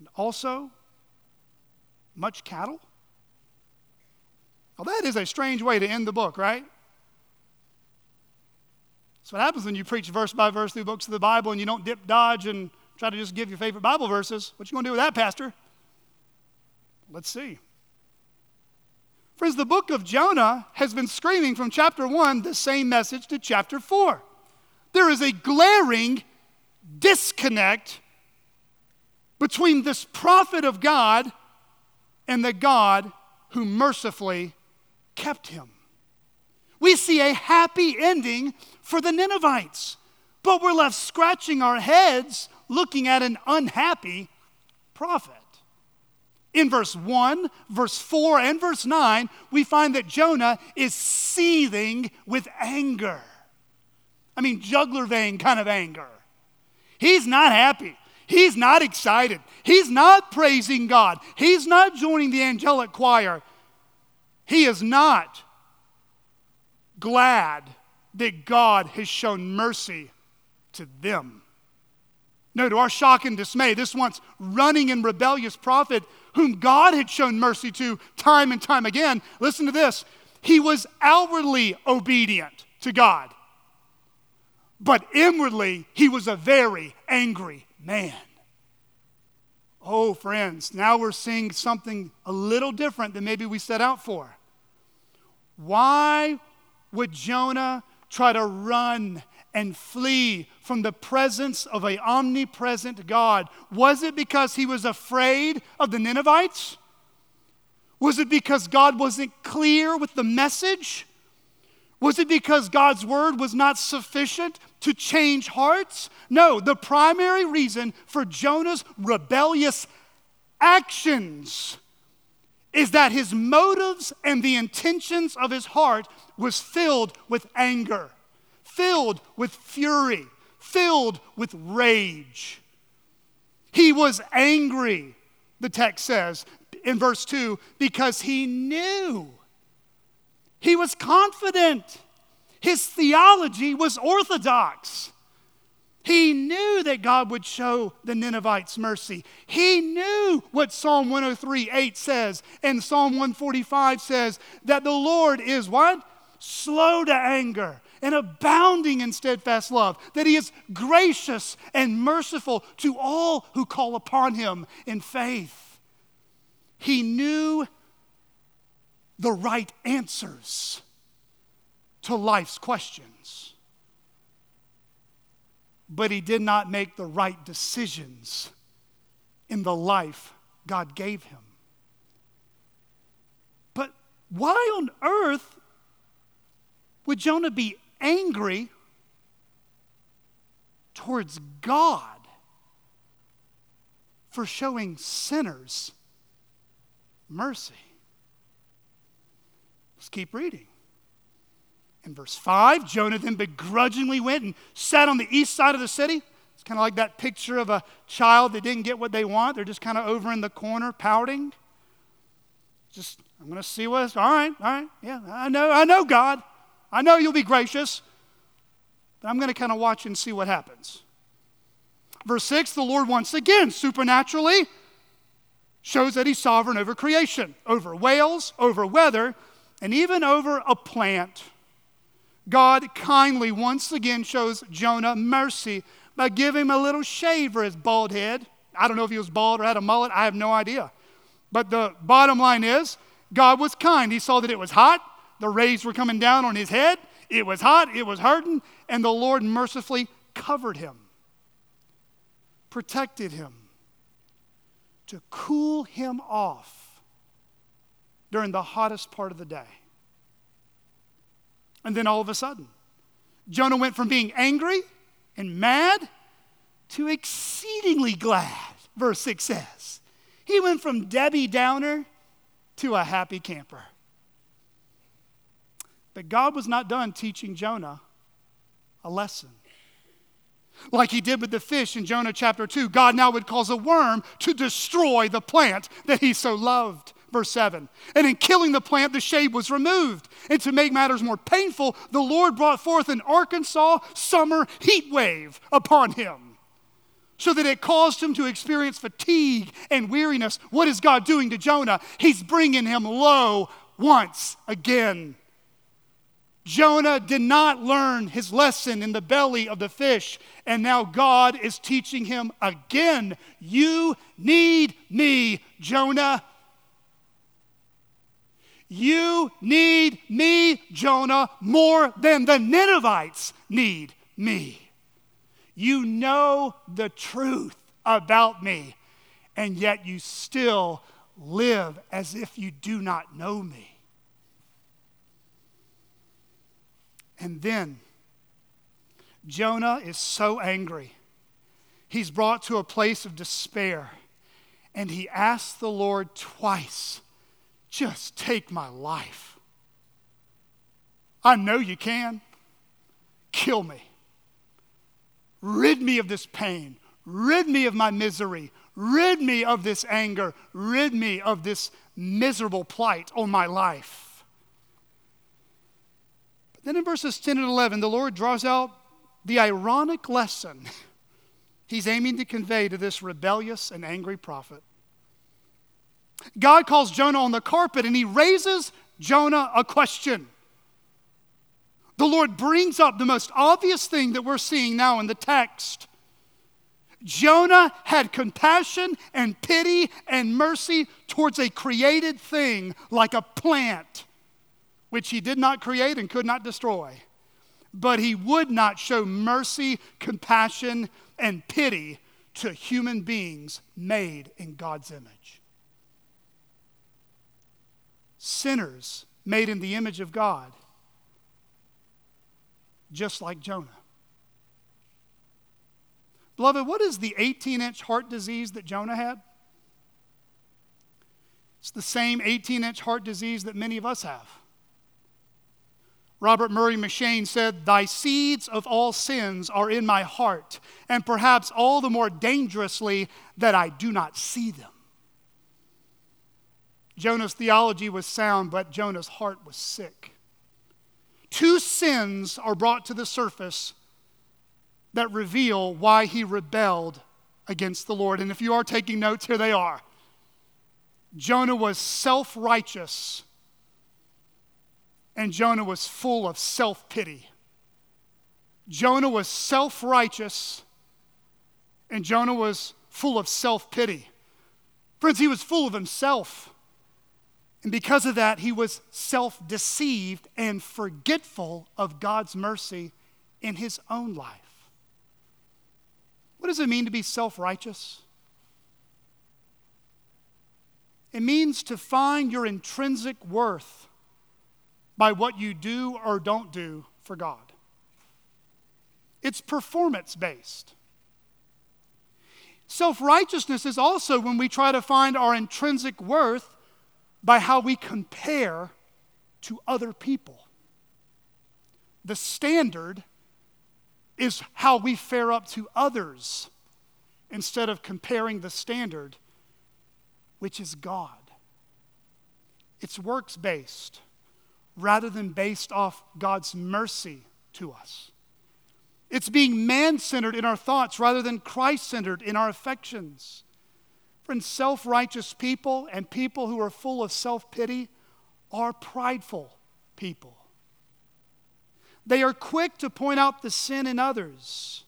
and also much cattle? Now that is a strange way to end the book, right? That's what happens when you preach verse by verse through books of the Bible and you don't dip, dodge, and try to just give your favorite Bible verses. What you gonna do with that, Pastor? Let's see. Friends, the book of Jonah has been screaming from chapter one the same message to chapter four. There is a glaring disconnect between this prophet of God and the God who mercifully kept him. We see a happy ending for the Ninevites, but we're left scratching our heads looking at an unhappy prophet. In verse one, verse four, and verse nine, we find that Jonah is seething with anger. I mean, jugular vein kind of anger. He's not happy. He's not excited. He's not praising God. He's not joining the angelic choir. He is not glad that God has shown mercy to them. No, to our shock and dismay, this once running and rebellious prophet whom God had shown mercy to time and time again, listen to this, he was outwardly obedient to God, but inwardly he was a very angry man. Oh, friends, now we're seeing something a little different than maybe we set out for. Why would Jonah try to run and flee from the presence of an omnipresent God? Was it because he was afraid of the Ninevites? Was it because God wasn't clear with the message? Was it because God's word was not sufficient to change hearts? No, the primary reason for Jonah's rebellious actions is that his motives and the intentions of his heart was filled with anger, filled with fury, filled with rage. He was angry, the text says in verse two, because he knew. He was confident. His theology was orthodox. He knew that God would show the Ninevites mercy. He knew what Psalm one oh three eight says and Psalm one forty-five says, that the Lord is what? Slow to anger and abounding in steadfast love, that he is gracious and merciful to all who call upon him in faith. He knew the right answers. to life's questions. But he did not make the right decisions in the life God gave him. But why on earth would Jonah be angry towards God for showing sinners mercy? Let's keep reading. In verse five, Jonah then begrudgingly went and sat on the east side of the city. It's kind of like that picture of a child that didn't get what they want. They're just kind of over in the corner pouting. Just, I'm going to see what's, all right, all right, yeah, I know, I know God. I know you'll be gracious, but I'm going to kind of watch and see what happens. Verse six, the Lord once again, supernaturally, shows that he's sovereign over creation, over whales, over weather, and even over a plant. God kindly once again shows Jonah mercy by giving him a little shave for his bald head. I don't know if he was bald or had a mullet. I have no idea. But the bottom line is, God was kind. He saw that it was hot. The rays were coming down on his head. It was hot. It was hurting. And the Lord mercifully covered him, protected him, to cool him off during the hottest part of the day. And then all of a sudden, Jonah went from being angry and mad to exceedingly glad, verse six says. He went from Debbie Downer to a happy camper. But God was not done teaching Jonah a lesson. Like he did with the fish in Jonah chapter two, God now would cause a worm to destroy the plant that he so loved. Verse seven, and in killing the plant, the shade was removed. And to make matters more painful, the Lord brought forth an Arkansas summer heat wave upon him, so that it caused him to experience fatigue and weariness. What is God doing to Jonah? He's bringing him low once again. Jonah did not learn his lesson in the belly of the fish, and now God is teaching him again. You need me, Jonah. You need me, Jonah, more than the Ninevites need me. You know the truth about me, and yet you still live as if you do not know me. And then Jonah is so angry. He's brought to a place of despair, and he asks the Lord twice, just take my life. I know you can. Kill me. Rid me of this pain. Rid me of my misery. Rid me of this anger. Rid me of this miserable plight on my life. But then in verses ten and eleven, the Lord draws out the ironic lesson he's aiming to convey to this rebellious and angry prophet. God calls Jonah on the carpet, and he raises Jonah a question. The Lord brings up the most obvious thing that we're seeing now in the text. Jonah had compassion and pity and mercy towards a created thing like a plant, which he did not create and could not destroy. But he would not show mercy, compassion, and pity to human beings made in God's image. Sinners made in the image of God, just like Jonah. Beloved, what is the eighteen-inch heart disease that Jonah had? It's the same eighteen-inch heart disease that many of us have. Robert Murray M'Cheyne said, thy seeds of all sins are in my heart, and perhaps all the more dangerously that I do not see them. Jonah's theology was sound, but Jonah's heart was sick. Two sins are brought to the surface that reveal why he rebelled against the Lord. And if you are taking notes, here they are. Jonah was self-righteous, and Jonah was full of self-pity. Jonah was self-righteous, and Jonah was full of self-pity. Friends, he was full of himself. And because of that, he was self-deceived and forgetful of God's mercy in his own life. What does it mean to be self-righteous? It means to find your intrinsic worth by what you do or don't do for God. It's performance-based. Self-righteousness is also when we try to find our intrinsic worth by how we compare to other people. The standard is how we fare up to others instead of comparing the standard, which is God. It's works-based rather than based off God's mercy to us. It's being man-centered in our thoughts rather than Christ-centered in our affections. Friends, self-righteous people and people who are full of self-pity are prideful people. They are quick to point out the sin in others.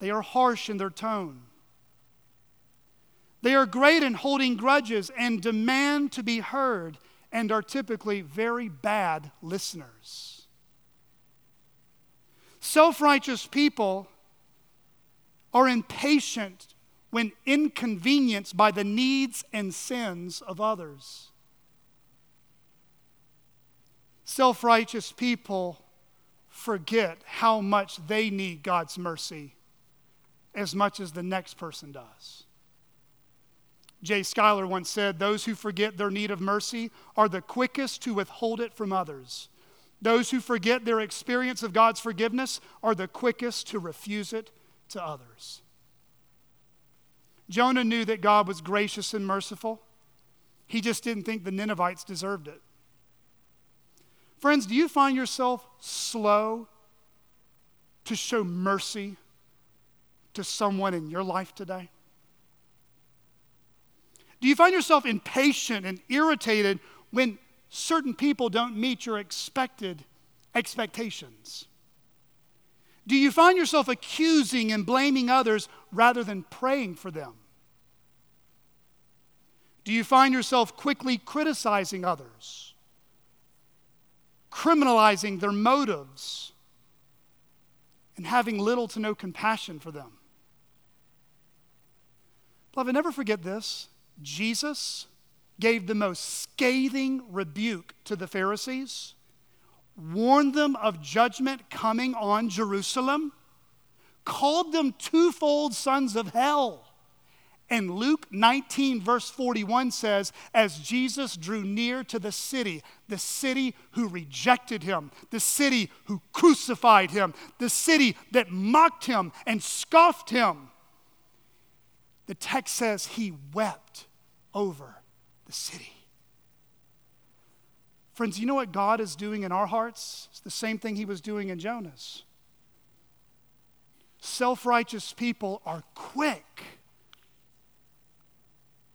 They are harsh in their tone. They are great in holding grudges and demand to be heard, and are typically very bad listeners. Self-righteous people are impatient when inconvenienced by the needs and sins of others. Self-righteous people forget how much they need God's mercy as much as the next person does. Jay Schuyler once said, "Those who forget their need of mercy are the quickest to withhold it from others. Those who forget their experience of God's forgiveness are the quickest to refuse it to others." Jonah knew that God was gracious and merciful. He just didn't think the Ninevites deserved it. Friends, do you find yourself slow to show mercy to someone in your life today? Do you find yourself impatient and irritated when certain people don't meet your expected expectations? Do you find yourself accusing and blaming others rather than praying for them? Do you find yourself quickly criticizing others, criminalizing their motives, and having little to no compassion for them? Beloved, never forget this. Jesus gave the most scathing rebuke to the Pharisees, warned them of judgment coming on Jerusalem, called them twofold sons of hell. And Luke nineteen verse forty-one says, as Jesus drew near to the city, the city who rejected him, the city who crucified him, the city that mocked him and scoffed him, the text says he wept over the city. Friends, you know what God is doing in our hearts? It's the same thing he was doing in Jonah's. Self-righteous people are quick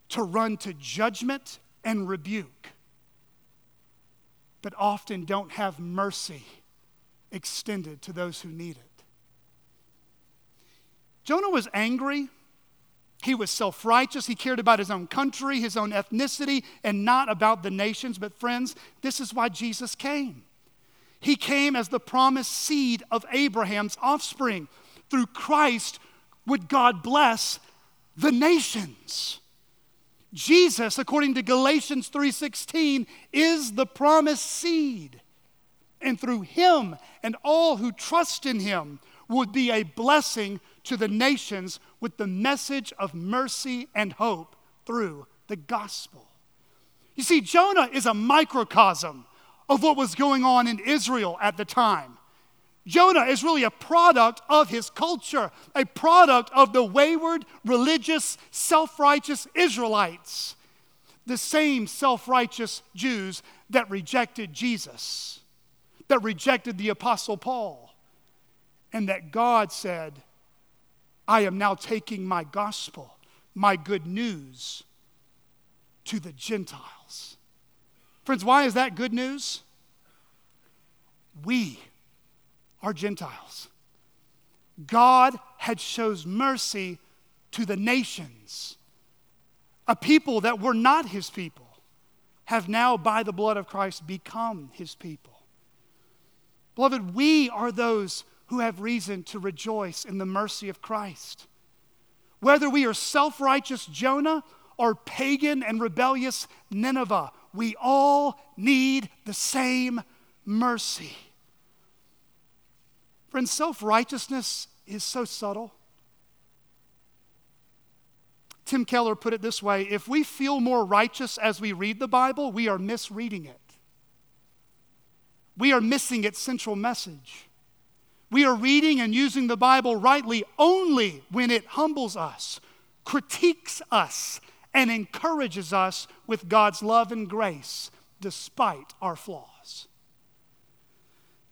to run to judgment and rebuke, but often don't have mercy extended to those who need it. Jonah was angry. He was self-righteous. He cared about his own country, his own ethnicity, and not about the nations. But friends, this is why Jesus came. He came as the promised seed of Abraham's offspring. Through Christ would God bless the nations. Jesus, according to Galatians three sixteen, is the promised seed. And through him and all who trust in him would be a blessing to the nations with the message of mercy and hope through the gospel. You see, Jonah is a microcosm of what was going on in Israel at the time. Jonah is really a product of his culture, a product of the wayward, religious, self-righteous Israelites, the same self-righteous Jews that rejected Jesus, that rejected the Apostle Paul, and that God said, I am now taking my gospel, my good news, to the Gentiles. Friends, why is that good news? We are Gentiles. God had shown mercy to the nations, A people that were not his people have now, by the blood of Christ, become his people. Beloved, we are those who have reason to rejoice in the mercy of Christ. Whether we are self-righteous Jonah or pagan and rebellious Nineveh, we all need the same mercy. Friends, self-righteousness is so subtle. Tim Keller put it this way: if we feel more righteous as we read the Bible, we are misreading it. We are missing its central message. We are reading and using the Bible rightly only when it humbles us, critiques us, and encourages us with God's love and grace despite our flaws.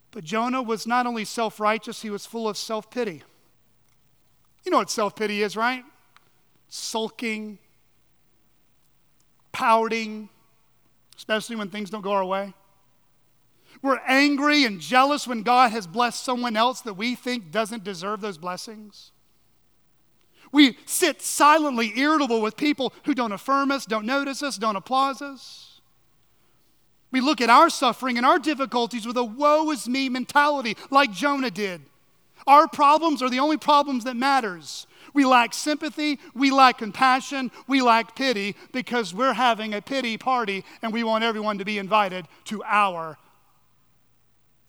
But Jonah was not only self-righteous, he was full of self-pity. You know what self-pity is, right? Sulking, pouting, especially when things don't go our way. We're angry and jealous when God has blessed someone else that we think doesn't deserve those blessings. We sit silently irritable with people who don't affirm us, don't notice us, don't applaud us. We look at our suffering and our difficulties with a woe is me mentality, like Jonah did. Our problems are the only problems that matters. We lack sympathy, we lack compassion, we lack pity because we're having a pity party and we want everyone to be invited to our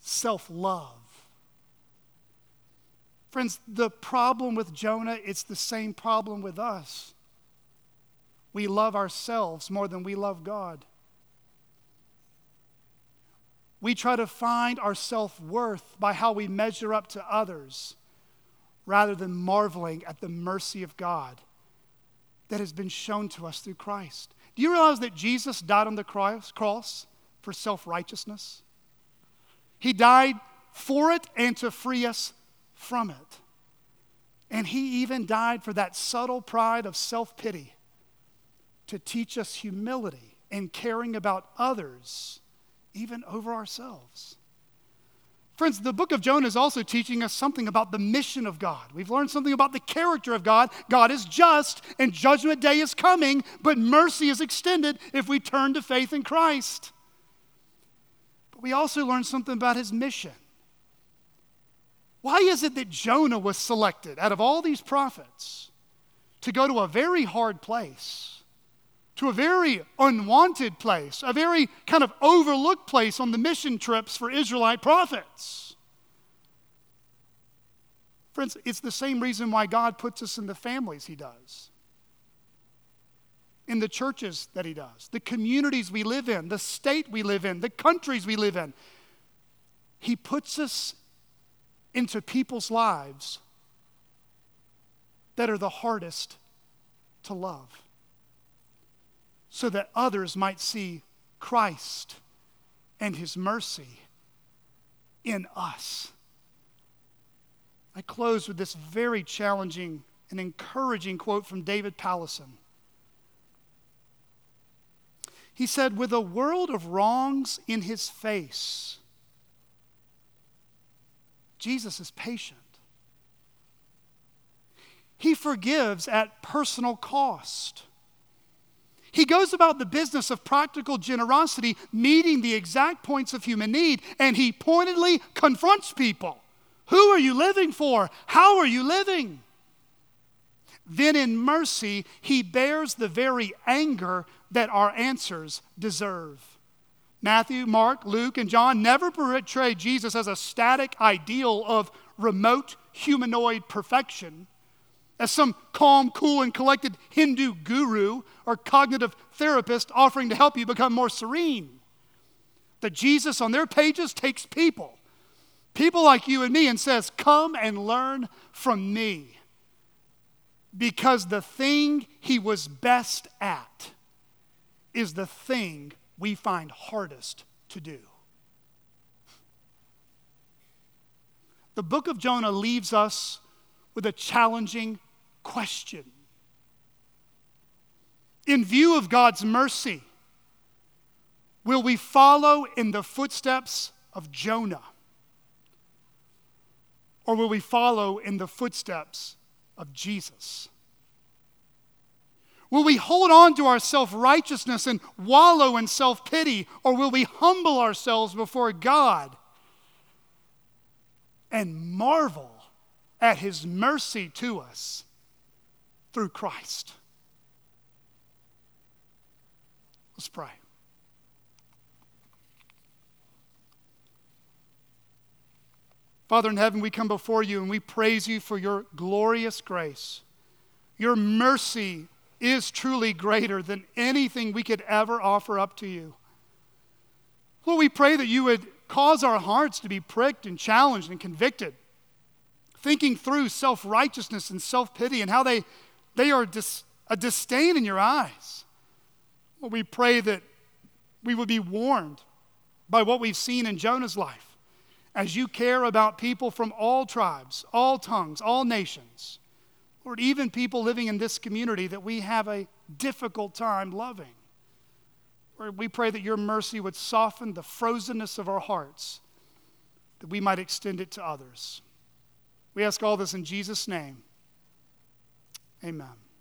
self-love. Friends, the problem with Jonah, it's the same problem with us. We love ourselves more than we love God. We try to find our self-worth by how we measure up to others, rather than marveling at the mercy of God that has been shown to us through Christ. Do you realize that Jesus died on the cross for self-righteousness? He died for it and to free us from it. And he even died for that subtle pride of self-pity to teach us humility and caring about others, even over ourselves. Friends, the book of Jonah is also teaching us something about the mission of God. We've learned something about the character of God. God is just, and judgment day is coming, but mercy is extended if we turn to faith in Christ. But we also learned something about his mission. Why is it that Jonah was selected out of all these prophets to go to a very hard place, to a very unwanted place, a very kind of overlooked place on the mission trips for Israelite prophets? Friends, it's the same reason why God puts us in the families he does, in the churches that he does, the communities we live in, the state we live in, the countries we live in. He puts us into people's lives that are the hardest to love, so that others might see Christ and his mercy in us. I close with this very challenging and encouraging quote from David Pallison. He said, "With a world of wrongs in his face, Jesus is patient. He forgives at personal cost. He goes about the business of practical generosity, meeting the exact points of human need, and he pointedly confronts people. Who are you living for? How are you living? Then in mercy, he bears the very anger that our answers deserve." Matthew, Mark, Luke, and John never portray Jesus as a static ideal of remote humanoid perfection, as some calm, cool, and collected Hindu guru or cognitive therapist offering to help you become more serene. The Jesus on their pages takes people, people like you and me, and says, "Come and learn from me," because the thing he was best at is the thing we find hardest to do. The book of Jonah leaves us with a challenging question. In view of God's mercy, will we follow in the footsteps of Jonah? Or will we follow in the footsteps of Jesus? Will we hold on to our self-righteousness and wallow in self-pity, or will we humble ourselves before God and marvel at his mercy to us through Christ? Let's pray. Father in heaven, we come before you and we praise you for your glorious grace. Your mercy is truly greater than anything we could ever offer up to you. Lord, we pray that you would cause our hearts to be pricked and challenged and convicted, thinking through self-righteousness and self-pity and how they, they are dis, a disdain in your eyes. Lord, we pray that we would be warned by what we've seen in Jonah's life, as you care about people from all tribes, all tongues, all nations, Lord, even people living in this community that we have a difficult time loving. Lord, we pray that your mercy would soften the frozenness of our hearts, that we might extend it to others. We ask all this in Jesus' name. Amen.